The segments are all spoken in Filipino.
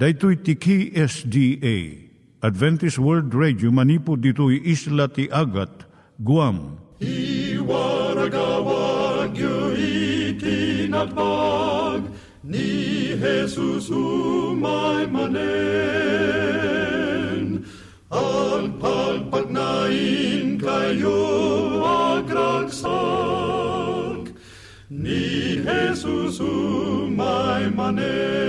Daitui tiki SDA, Adventist World Radio, manipod ditui isla ti Agat, Guam. I waragawag yu itinatpag, ni Jesus umay manen. Ang pagpagnain kayo agraksak, ni Jesus umay manen.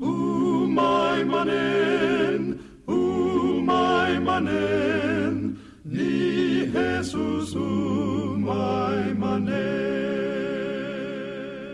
Umay manen, ni Jesus umay manen.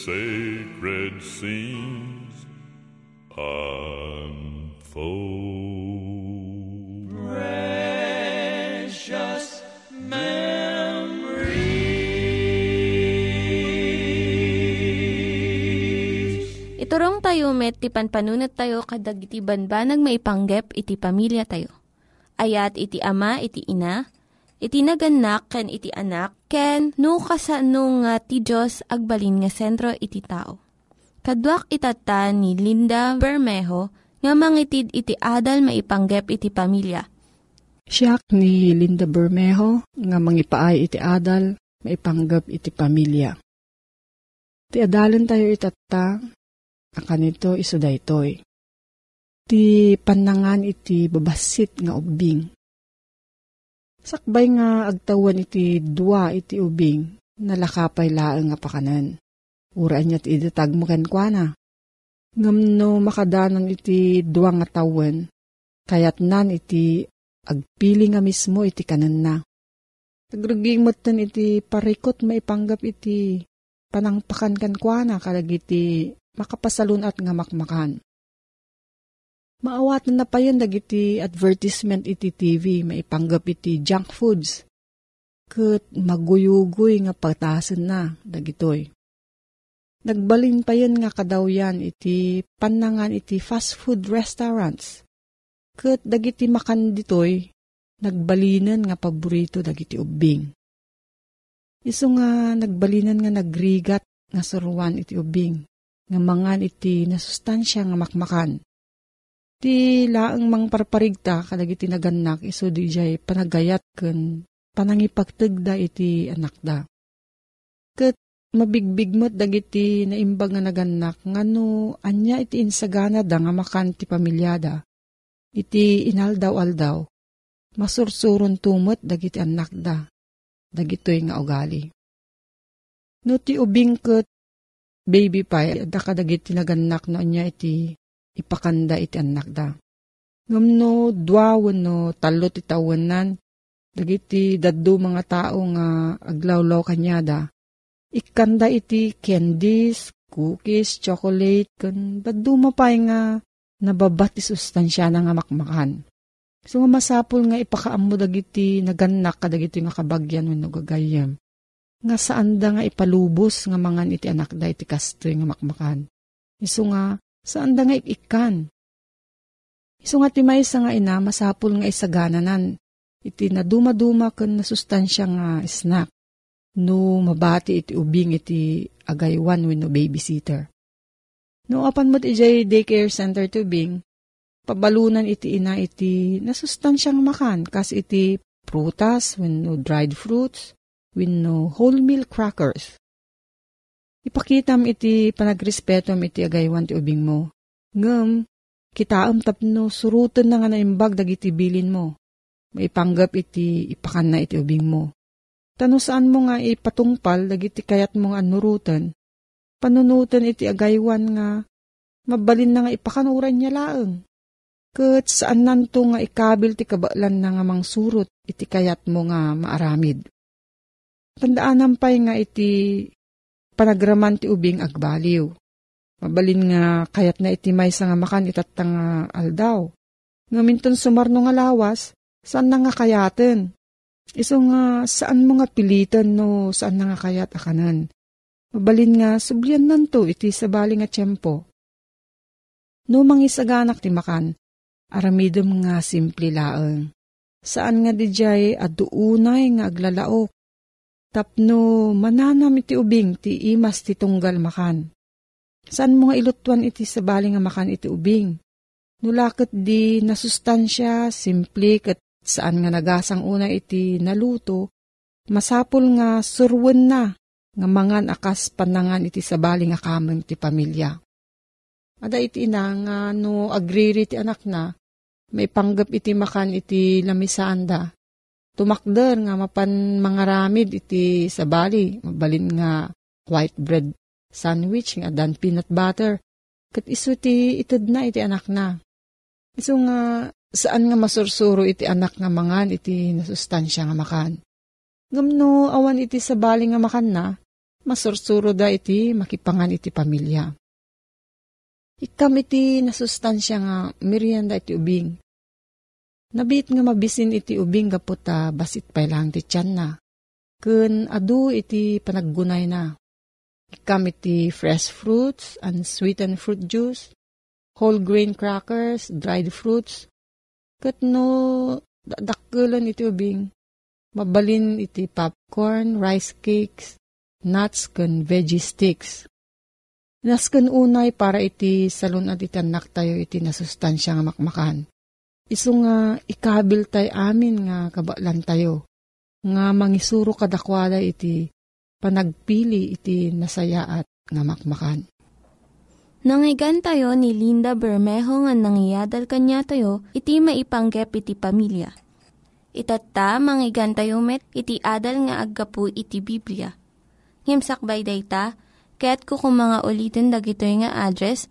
Sacred scenes unfold. Precious memories. Iturong tayo met, ti panpanunat tayo kadag iti banbanag maipanggep iti pamilya tayo. Ayat iti ama, iti ina, iti naganak, ken iti anak, ken no kasano nga ti Diyos agbalin nga sentro iti tao. Kaduak itata ni Linda Bermejo nga mangitid iti adal maipanggep iti pamilya. Siak ni Linda Bermejo nga mangipaay iti adal maipanggep iti pamilya. Ti adalan tayo itata akanito isudaytoy. Ti panangan iti babasit nga ubing. Sakbay nga agtawan iti dua iti ubing nalakapay laeng nga pakanan. Uraan niya't idatag mo kenkwana. Ngam no makadanan iti dua nga tawen, kayat nan iti agpili nga mismo iti kanan na. Tagruging matan iti parikot maipanggap iti panangpakan kenkwana kalag iti makapasalunat nga makmakan. Maawatan na pa yun dagiti advertisement iti TV maipanggap iti junk foods. Ket maguyuguy nga pagtasen na dagitoy. Nagbalin pa yun nga kadawyan iti panangan iti fast food restaurants. Ket dagiti makan ditoy, nagbalinan nga paborito dagiti ubing. Isu nga nagbalinan nga nagrigat nga suruan iti ubing, nga mangan iti nasustansya nga makmakan. Ti laeng mangparparigta kadagiti naganak isu dijay panagayat ken panangipagtagda iti anakda. Ket mabigbigmat dagiti naimbag nga naganak ngano anya iti insagana da nga makan ti pamilyada. Iti inaldaw-aldaw masursuron tumet dagiti anakda dagitoy nga ugali. No ti ubing ket baby pa da kadagiti naganak no anya iti ipakanda iti anak da. Ngam no, duawan no, talot itawanan, dagiti daddo mga tao nga aglawlaw kanyada. Ikanda iti candies, cookies, chocolate, kan daddo mapay nga nababati sustansya na nga makmakan. So nga masapul nga ipakaam mo dagiti naganak kadagiti nga kabagyan wenno gagayam. Nga saan da nga ipalubos nga mangan iti anak da iti kastoy nga makmakan. Isu nga saan da nga ikan? Isu nga ti maysa nga ina, masapul nga isagananan. Iti naduma-duma ken nasustansya nga snack. No mabati iti ubing iti agaywan wenno babysitter. No apan mo't ijay daycare center ti ubing, pabalunan iti ina iti nasustansyang makan. Kas iti prutas, wenno dried fruits, wenno wholemeal crackers. Ipakitam iti panagrespetom iti agaywan ti ubing mo. Ngem, kitaam tapno suruten na nga naimbag dagiti bilin mo. Maipanggap iti ipakan na iti ubing mo. Tano saan mo nga ipatungpal dagiti kayat mo nga anuruten. Panunutan iti agaywan nga mabalin na nga ipakanuran niya laeng. Ket saan nanto nga ikabil ti kabaklan na nga mangsurut iti kayat mo nga maaramid. Tandaanan pay nga iti panagraman ti ubing agbaliw. Mabalin nga kayat na iti maysa nga makan itatang aldaw. Ngaminton sumarno nga lawas, saan na nga kayaten? Isu nga saan mo nga pilitan no saan na nga kayat akanan? Mabalin nga sublian nanto iti sabali nga tiyempo. No mangisaganak ti makan, aramidom nga simple laeng. Saan nga dijay aduunay nga aglalaok? Tapno mananam iti ubing ti imas ti tunggal makan. Saan mo nga ilutuan iti sabali nga makan iti ubing? Nulaket di nasustansya, simple ket saan nga nagasang una iti naluto, masapul nga surwen na nga mangan akas panangan iti sabali nga kameng ti pamilya. Ada iti ina nga no agriri ti anak na, maipanggap iti makan iti lamisaan da. Tumakder nga mapan mangaramid iti sabali, mabalin nga white bread sandwich nga dan peanut butter, ket isu ti ited na iti anak na. Isu nga saan nga masursuro iti anak nga mangan iti nasustansya nga makan. Ngumno awan iti sabali nga makan na, masursuro da iti makipangan iti pamilya. Ikam iti nasustansya nga merienda iti ubing. Nabit nga mabisin iti ubing kaputa basit pailang ti tiyan na. Kun adu iti panaggunay na. Ikam iti fresh fruits, unsweetened fruit juice, whole grain crackers, dried fruits. Kat no dadakulon iti ubing. Mabalin iti popcorn, rice cakes, nuts kun veggie sticks. Nasken unay para iti salunat iti anak tayo iti nasustansya nga makmakan. Isu nga ikabil tay amin nga kabaklan tayo, nga mangisuro kadakwada iti panagpili iti nasayaat nga makmakan. Nangyigan tayo ni Linda Bermejo nga nangyadal kanya tayo, iti maipanggep iti pamilya. Itatta, mangyigan tayo met, iti adal nga aggapu iti Biblia. Ngimsakbay dayta, kaya't kukumanga ulitin dagitoy nga address,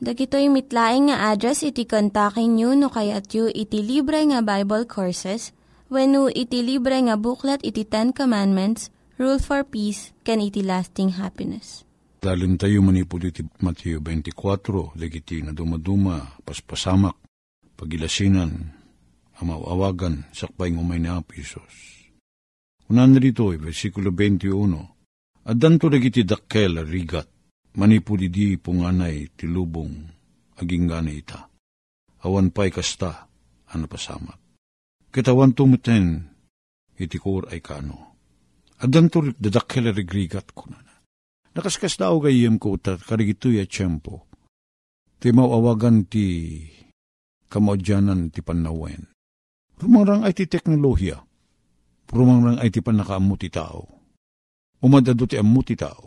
Dagitoy mitlaing nga address iti kontakin nyo no kayat yu iti libre nga Bible Courses wenno iti libre nga buklat iti Ten Commandments, Rule for Peace, can iti lasting happiness. Dalim tayo manipod iti Mateo 24, dagiti na dumaduma, paspasamak, pagilasinan, amawawagan, sakbay ng umay na Apisos. Unan na dito, versikulo 21, at danto dagiti dakkel rigat, manipod di punganay tilubong aging ganay ita. Awan pa'y kasta, anapasamak. Kitawan tumuten, itikor ay kano. Adanto dadakkel rigrigat ko na. Nakaskas na ako gayem ko tat, karigito'y atsyempo. Ti mawawagan ti kamadyanan ti panawen. Rumangrang ay ti teknolohiya. Rumangrang ay ti panakaammo ti tao. Umadado ti ammo ti tao.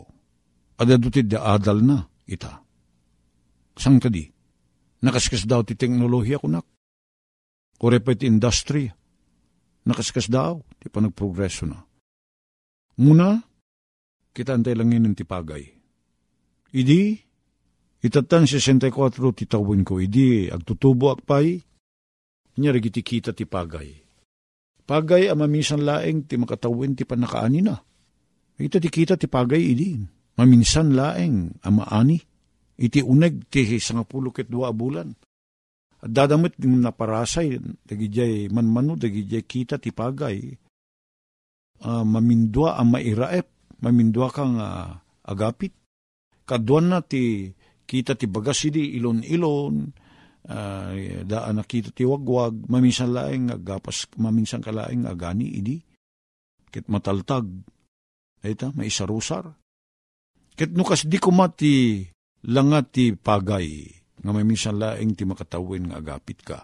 Adaduti daadal na ita. Sang kadi, nakaskas daw ti teknolohiya kunak. Korepet industry, nakaskas daw ti panagprogreso na. Muna, kita antay langin ng tipagay. Idi, itatan 64 titawin ko, idi, agtutubo akpay, nyarigiti kita tipagay. Pagay amamisan laeng ti makatawin ti panakaani na. Ita ti kita tipagay, idi. Maminsan laeng amaani, iti uneg ti 12 bulan. At dadamit ng naparasay, dagijay manmano, dagijay kita tipagay, mamindwa ang mairaep, mamindwa kang agapit. Kaduan na ti kita ti bagasidi, ilon-ilon, daan na kita ti wagwag, maminsan laeng agapas, maminsan ka laeng agani, idi. Kit mataltag, ita, maisarusar. Ket no kasdi kumati langat ti pagay, nga may minsan laeng ti makatawin nga agapit ka.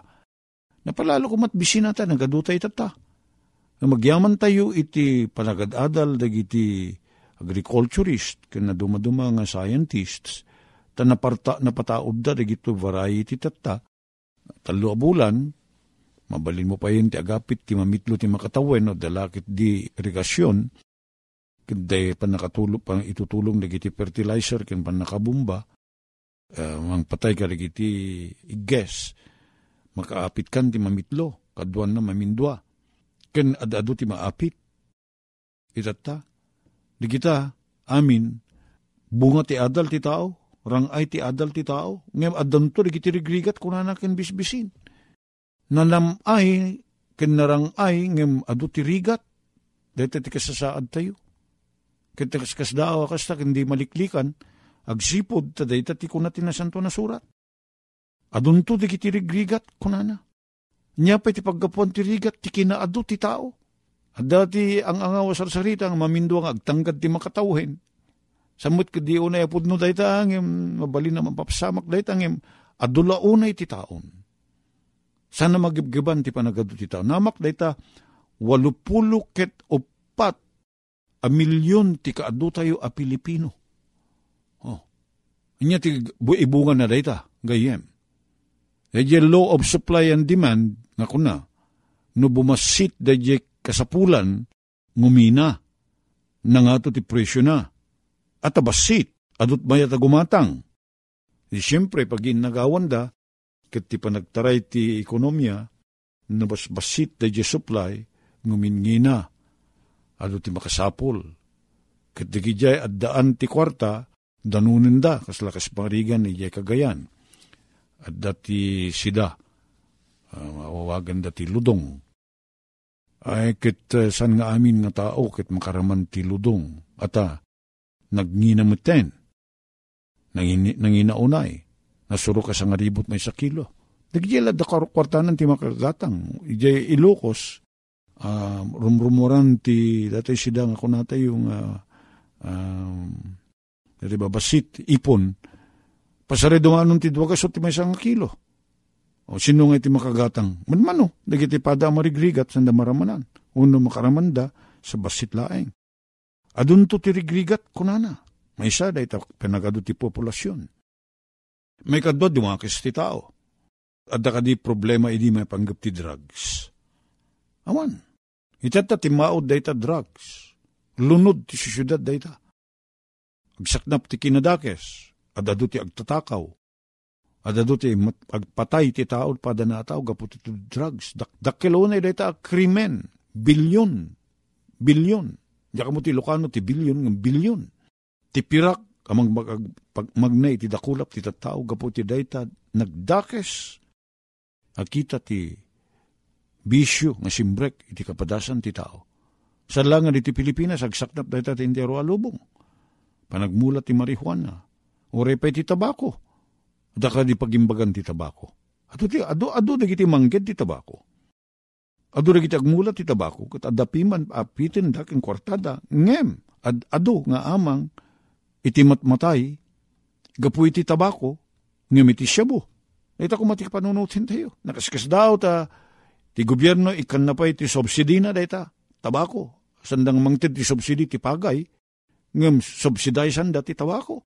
Napalalo kumat bisinata, nagadutay tata. Nga magyaman tayo iti panagadadal dagiti agriculturist, kaya na dumaduma nga scientists, ta napataod da dagito variety tata. Talo bulan, mabalin mo pa yun ti agapit, ti mamitlo ti makatawin, no, dalakit di irrigasyon, kundi panakatulong, itutulong nagiti fertilizer, kin panakabumba, mang patay ka nagiti iges, makaapit kan ti mamitlo, kaduan na mamindwa, kin adado ti maapit, itata, digita, amin, bunga ti adal ti tao, rangay ti adal ti tao, ngayon adan to, digiti rigrigat, kunana kin bisbisin, nanamay, kin narangay, ngayon ado ti rigat, dahil ti kasasaad tayo, kitakaskas daaw akastak, hindi maliklikan, agsipod, taday tati kuna tinasanto na surat. Adun to, di kitirigrigat, kunana. Nyapay ti paggapuan tirigat, ti kinaadu ti tao. At dati ang angawa sarsarita, ang maminduang agtanggad ti makatawin. Samot kadi unay apudno dahi taangim, mabalin na mapapasamak dahi taangim, adula unay ti taon. Sana magibgiban ti panagadu ti tao. Namak dahi ta, 84 1,000,000 ti kaadu tayo a Pilipino. Oh. Inya ti buibungan na dayta, gayem. E di law of supply and demand, nga kuna, no bumasit dayjek kasapulan, ngumina, nangato ti presyo na, at abasit, adot mayat agumatang. Di siyempre, pagin nagawan da, ket ti panagtaray ti ekonomiya, nabasbasit dayjek supply, ngumingina, adot ti makasapol. Ket digijay addaan ti kwarta, danunin da, kaslakas pangarigan ni jay Cagayan. At dati sida, mawawagan dati ludong. Ay kit san nga amin nga tao, kit makaraman ti ludong. Ata, nagnginamiten, nanginaunay, nasuro ka sa ngaribot may sakilo. Nagyela da kwartanan ti makagatang. Ijay Ilocos, rumrumuran ti dati sida nga kunata yung basit, ipon, pasaredumanong ti duwagas o ti may isang kilo. O sino nga iti makagatang? Manmano, nagitipada marigrigat sa damaramanan. Uno makaramanda sa basit laeng. Adun to ti rigrigat kunana. May isa da ita pinagado ti populasyon. May kadwa dumakis ti tao. At da kadi problema hindi may panggap ti drugs. Awan, itata ti maod da ita drugs. Lunod ti syudad da ita. Agsaknap ti kinadakes. Adado ti agtatakaw. Adado ti agpatay ti tao, padanataw, kapot ito drugs. Dakilonay da ito krimen. Bilyon. Bilyon. Diya ka mo ti Ilocano, ti bilyon, ng bilyon. Ti pirak, amang magnay, ti dakulap, ti tatao, kapot ti dayta, nagdakes. Akita ti bisyo, nga simbrek, iti kapadasan ti tao. Sa langan iti Pilipinas, agsaknap da ito ti Intero Alubong. Panagmula ti marihuana. Ore pa iti tabako. Daka di pagimbagan ti tabako. Ado nagiti mangged ti tabako. Ado nagiti agmula ti tabako. Kat adapiman apitin dakin kwartada. Ngem. Ado nga amang iti matmatay. Gapu iti tabako. Ngem iti siyabo. Ita kumati panunutin tayo. Nakaskas daw ta. Ti gobyerno ikan na pa iti subsidi na data. Tabako. Sandang mangtid ti subsidi ti pagay. Ngem subsidizan dati tabako.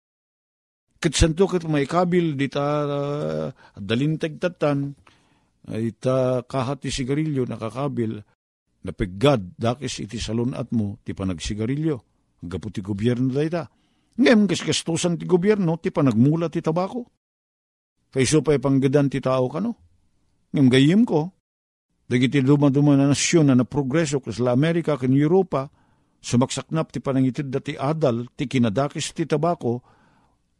Kitsanto kit maikabil dita dalintag tatan ita kahati sigarilyo nakakabil napiggad dakis iti salunat mo ti panagsigarilyo gapu ti gobyerno dayta ngem kaskastusan ti gobyerno ti panagmula ti tabako kayso pay panggedan ti tao kano ngem gayem ko dagiti dumaduma na nasyon na progreso kas la Amerika ken Europa sumaksaknap ti panangitid dati adal ti kinadakis ti tabako.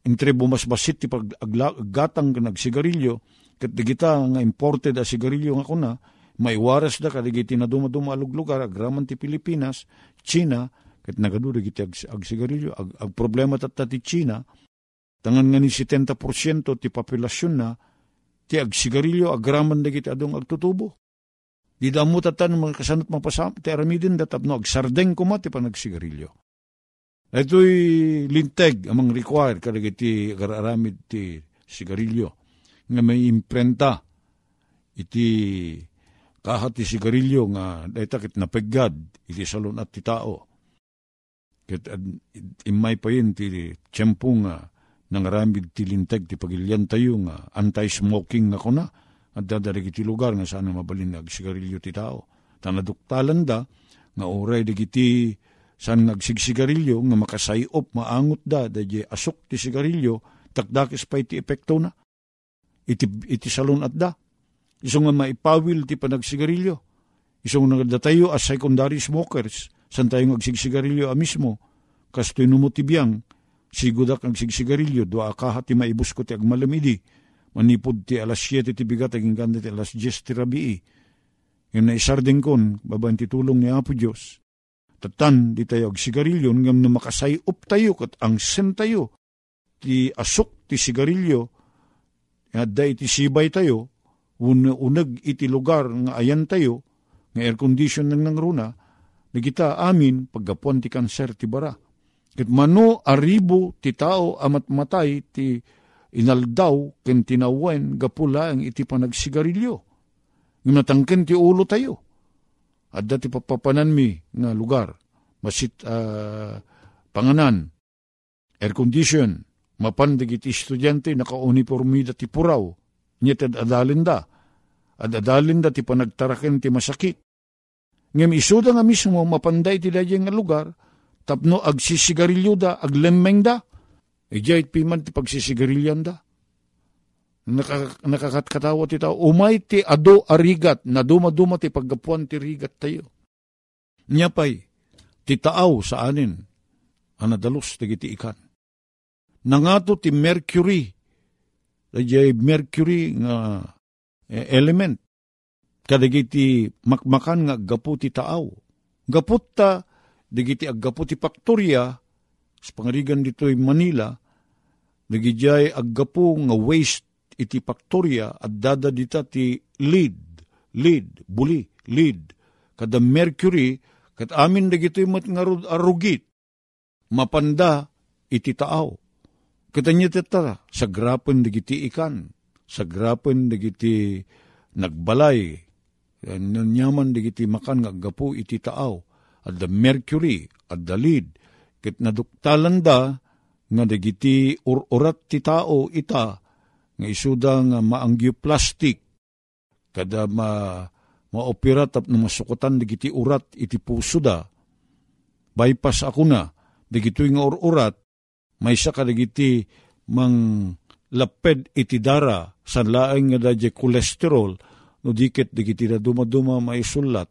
Entre bumasbasit ti paggatang nagsigarilyo, kat digita nga imported a sigarilyo nga kuna, may waras da kadigiti na dumadumalog lugar, agraman ti Pilipinas, China, kat nagadu digiti agsigarilyo, agproblema tata ti China, tangan nga ni 70% ti populasyon na, ti agsigarilyo, agraman digiti adong agtutubo. Di damo tata ng mga kasanot mapasam, ti aramidin datap no, agsardeng kumati pa nagsigarilyo. Ito'y linteg amang require kadagiti agararamid ti sigarilyo nga may imprenta iti kahat ti sigarilyo nga daitakit napeggad iti salon at ti tao. Ket imay pa yun ti tiyempo nga nangaramid ti linteg ti pagilyan tayo nga anti-smoking nga kuna at dadaragiti lugar nga sana mabalin nagsigarilyo ti tao. Tanaduktalan da nga oray digiti san nagsigsigarilyo, nga makasayop, maangot da di asok ti sigarilyo, takdakis pa iti epekto na. Iti salon at da. Isong nga maipawil ti panagsigarilyo. Isong nga tayo as secondary smokers, san tayo nagsigsigarilyo a mismo, kas to'y numutibiyang, sigudak nagsigsigarilyo, doa kaha ti maibus ko ti agmalamidi, manipod ti alas 7 ti bigat, aging ganda ti alas 10 ti rabii. Yung naisarding kon, babaeng titulong ni Apo Diyos, tatan, di tayo agsigarilyo, ngam na makasayop tayo, kat ang sen tayo, ti asok, ti sigarilyo, at da iti sibay tayo, unag iti lugar, nga ayan tayo, nga air condition ng nangruna, nagita amin, paggapuan ti kanser, ti bara. Kat mano, aribo, ti tao, amat matay, ti inaldaw, ken tinawen, gapula, ang iti panagsigarilyo. Ngam natangken ti ulo tayo. At dati papapanan mi na lugar, masit panganan, air condition, mapandig iti estudyante, naka-uniformida ti puraw, nyetad adalinda, adadalin da ti panagtaraken ti masakit. Ngem isuda nga mismo mapanday ti dayeng nga lugar, tapno agsisigarilyo da, aglemmeng da, ijay piman ti pagsisigarilyan da. Nakakatkatawa ti tao, umay ti ado arigat, na dumaduma ti paggapuan ti rigat tayo. Nyapay, ti taaw sa anin, anadalos ti ikan. Nangato ti mercury, dayay mercury nga element, kadagiti makmakan nga gapu ti taaw. Gaput ta, digiti aggapu ti paktorya, sa pangarigan dito'y Manila, nagijay aggapu nga waste iti paktorya at dada dita ti lead. Kada mercury, kat amin digito'y matngarod arugit, mapanda iti taaw. Katanya titara, sa grapon digiti ikan, sa grapon digiti nagbalay, nanyaman digiti makan ngaggapu iti taaw, at the mercury, at the lead, kit naduktalan da, nga digiti ururat ti tao ita, nga isuda nga maanggyo plastic, kada maopira tap na masukutan digiti urat iti puso da, bypass ako na, digito'y nga ururat, maysa ka digiti mang laped iti dara, sanlaeng nga dadya kolesterol, no dikit digiti na dumaduma maisulat,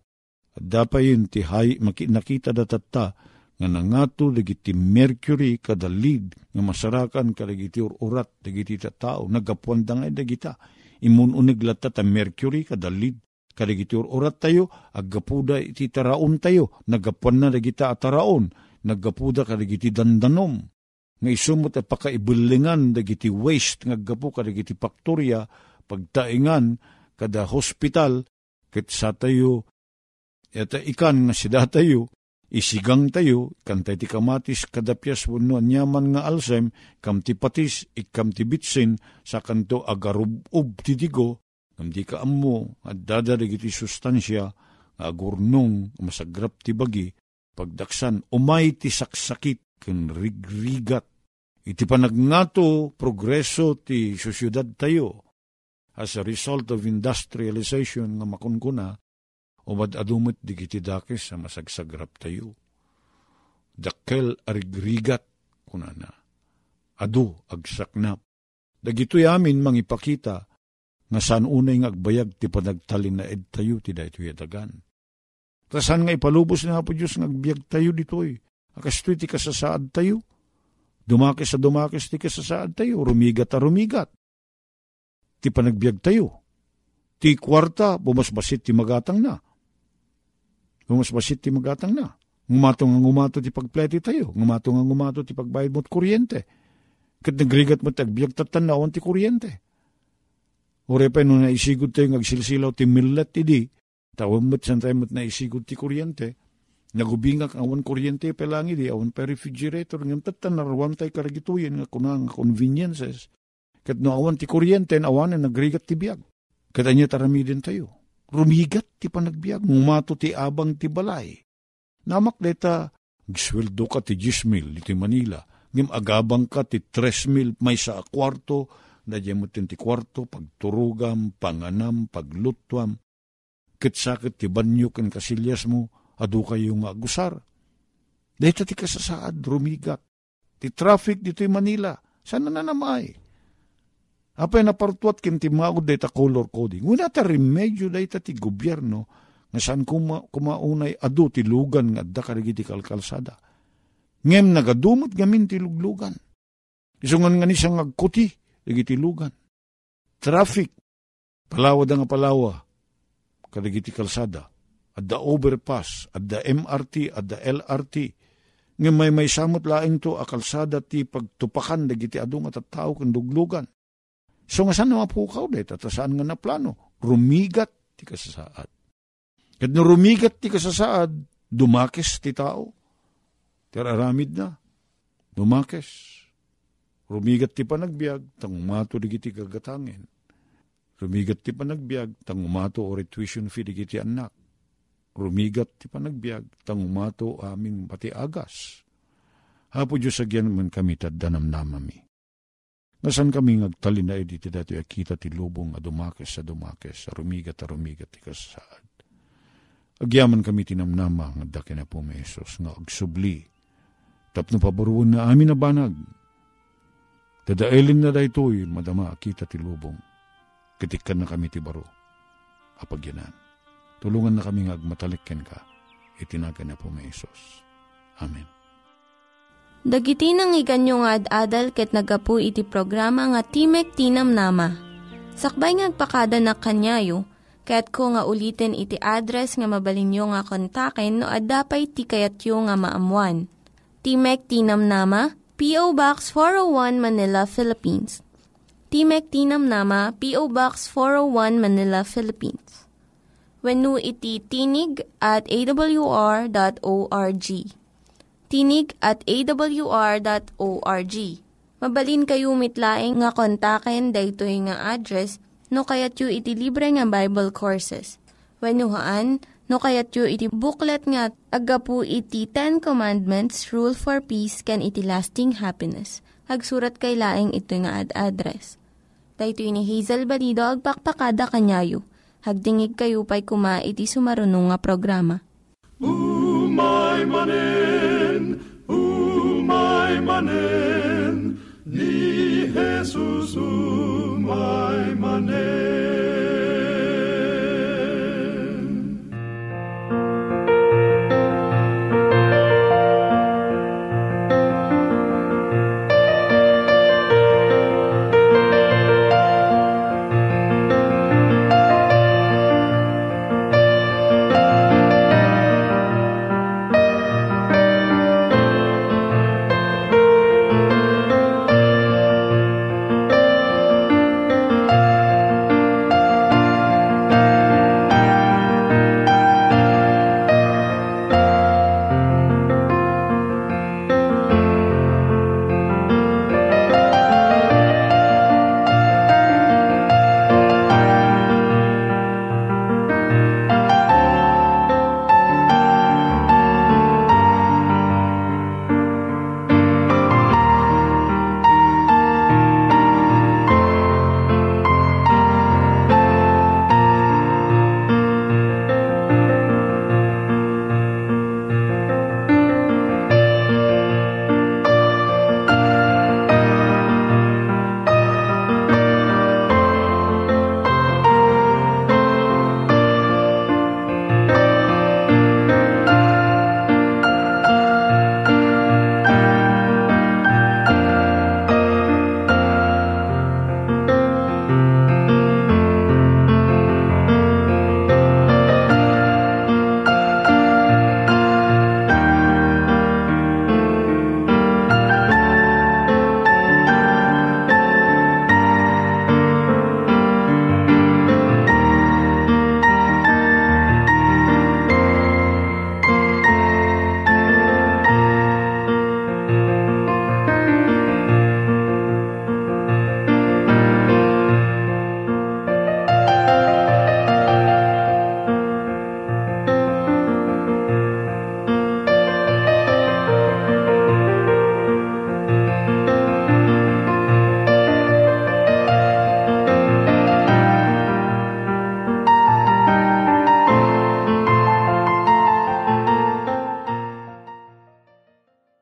at dapayin ti hay nakita datata nga nangato digiti mercury kada lead nga masarakan kadagiti urat digiti tao nagapuan dangay dagita imununig latta ta mercury kada lead kadagiti urat tayo aggapuda iti taraon tayo nagapuan na dagita ataraon nagapuda kadagiti dandanom nga isumot at pakaibulingan dagiti waste ngaggapu kadagiti faktorya pagtaingan kada hospital ket sa tayo eta ikan nga sida tayo, isigang tayo, kantay ti kamatis, kadapyas wano anyaman nga alsem, kamti patis, ikamti bitsin, sa kanto agarub-ub titigo, kamti kaammo, at dadarig iti sustansya, agurnong, masagrap ti bagi, pagdaksan, umay ti saksakit, kenrigrigat. Iti panagnato, progreso ti sosyudad tayo. As a result of industrialization nga makunkuna, umadadumot digiti dakes sa masagsagrap tayo. Dakkel arigrigat kunana. Adu agsaknap. Dagitoy amin mangipakita nga saan unay ngagbayag ti panagtalin na ed tayo ti daytoy adagan. Ta saan nga ipalubos na po Diyos ngagbiag tayo ditoy. Akastoy ti kasasaad tayo. Dumakes sa dumakes ti kasasaad tayo. Rumigat a rumigat. Ti panagbiag tayo. Ti kwarta bumasbasit ti magatang na. Ngumato nga ngumato ti pagpleti tayo. Ngumato nga ngumato ti pagbayad mo't kuryente. Kat nagrigat mo't agbiag tatanawan ti kuryente. Urepe no naisigod tayo ngagsilsilaw ti millet ti di. Tawag mo't santay mo't naisigod ti kuryente. Nagubingak awan kuryente pelangi di. Awan pa refrigerator. Ngayon tatanarawan tayo karagituyin nga kunang conveniences. Kat no awan ti kuryente awan na nagrigat ti biag. Katanya taramidin tayo. Rumigat ti panagbiag, ngumato ti abang ti balay. Namakleta, gisweldo ka ti 10,000 iti Manila. Ngem agabang ka ti 3,000 may sa akwarto, nadyamutin ti kwarto, pagturugam, panganam, paglutwam. Kitsakit ti banyo ken kasilyas mo, adu kayo nga agusar. Dahita ti kasasaad, rumigat. Ti traffic dito'y Manila, sana na namay. Apay napartuat kinti maod dayta color coding. Una ta remedyo dayta ti gobyerno nga saan kumaunay adu ti lugan nga adda karigiti kalkalsada. Ngem nagadumot gamin ti luglugan. Isungan nga ni sang agkuti digiti lugan. Traffic palawa da nga palawa karigiti kalsada. Adda overpass, adda MRT, adda LRT. Ngem may samot laeng to a kalsada ti pagtupakan digiti adu nga tattao ken luglugan. So nga saan na mapukaw dahit at saan nga na plano? Rumigat ti kasasaad. At no rumigat ti kasasaad, dumakes ti tao. Teraramid na, dumakes. Rumigat ti panagbiag, tangumato digiti gagatangin. Rumigat ti panagbiag, tangumato or tuition fee digiti anak. Rumigat ti panagbiag, tangumato aming pati agas. Hapo Diyos agyan man kami taddanam namami. Nasan kami ngagtalin na editi dati akita ti lubong adumakes, arumigat ti kasad. Agyaman kami tinamnama ng daki na po may Isos, nga agsubli, tapno paboruan na amin na banag. Dadaelin na daytoy, madama akita ti lubong, kitikan na kami ti baro, apagyanan. Tulungan na kami nga agmatalikken ka, itinaga na po may Isos. Amen. Dagiti nang iganyo nga ad-adal ket nagapu iti programa nga Timek ti Namnama. Sakbay ngagpakada na kanyayo, kaya't ko nga ulitin iti address nga mabalinyo nga kontaken no ad-dapay tikayatyo nga maamuan. Timek ti Namnama, P.O. Box 401 Manila, Philippines. Timek ti Namnama, P.O. Box 401 Manila, Philippines. Wenno iti tinig@awr.org. tinig@awr.org. Mabalin kayo mitlaing nga kontaken daytoy nga address no kayatyo iti libre nga Bible Courses. Wennohaan no kayatyo iti booklet nga agapu iti 10 Commandments, Rule for Peace, can iti lasting happiness. Hagsurat kay laing ito nga address. Daytoy ni Hazel Balido agpakpakada kanyayo. Hagdingig kayo pa'y kuma iti sumarunong nga programa. Umay manen, ni Jesus umay manen.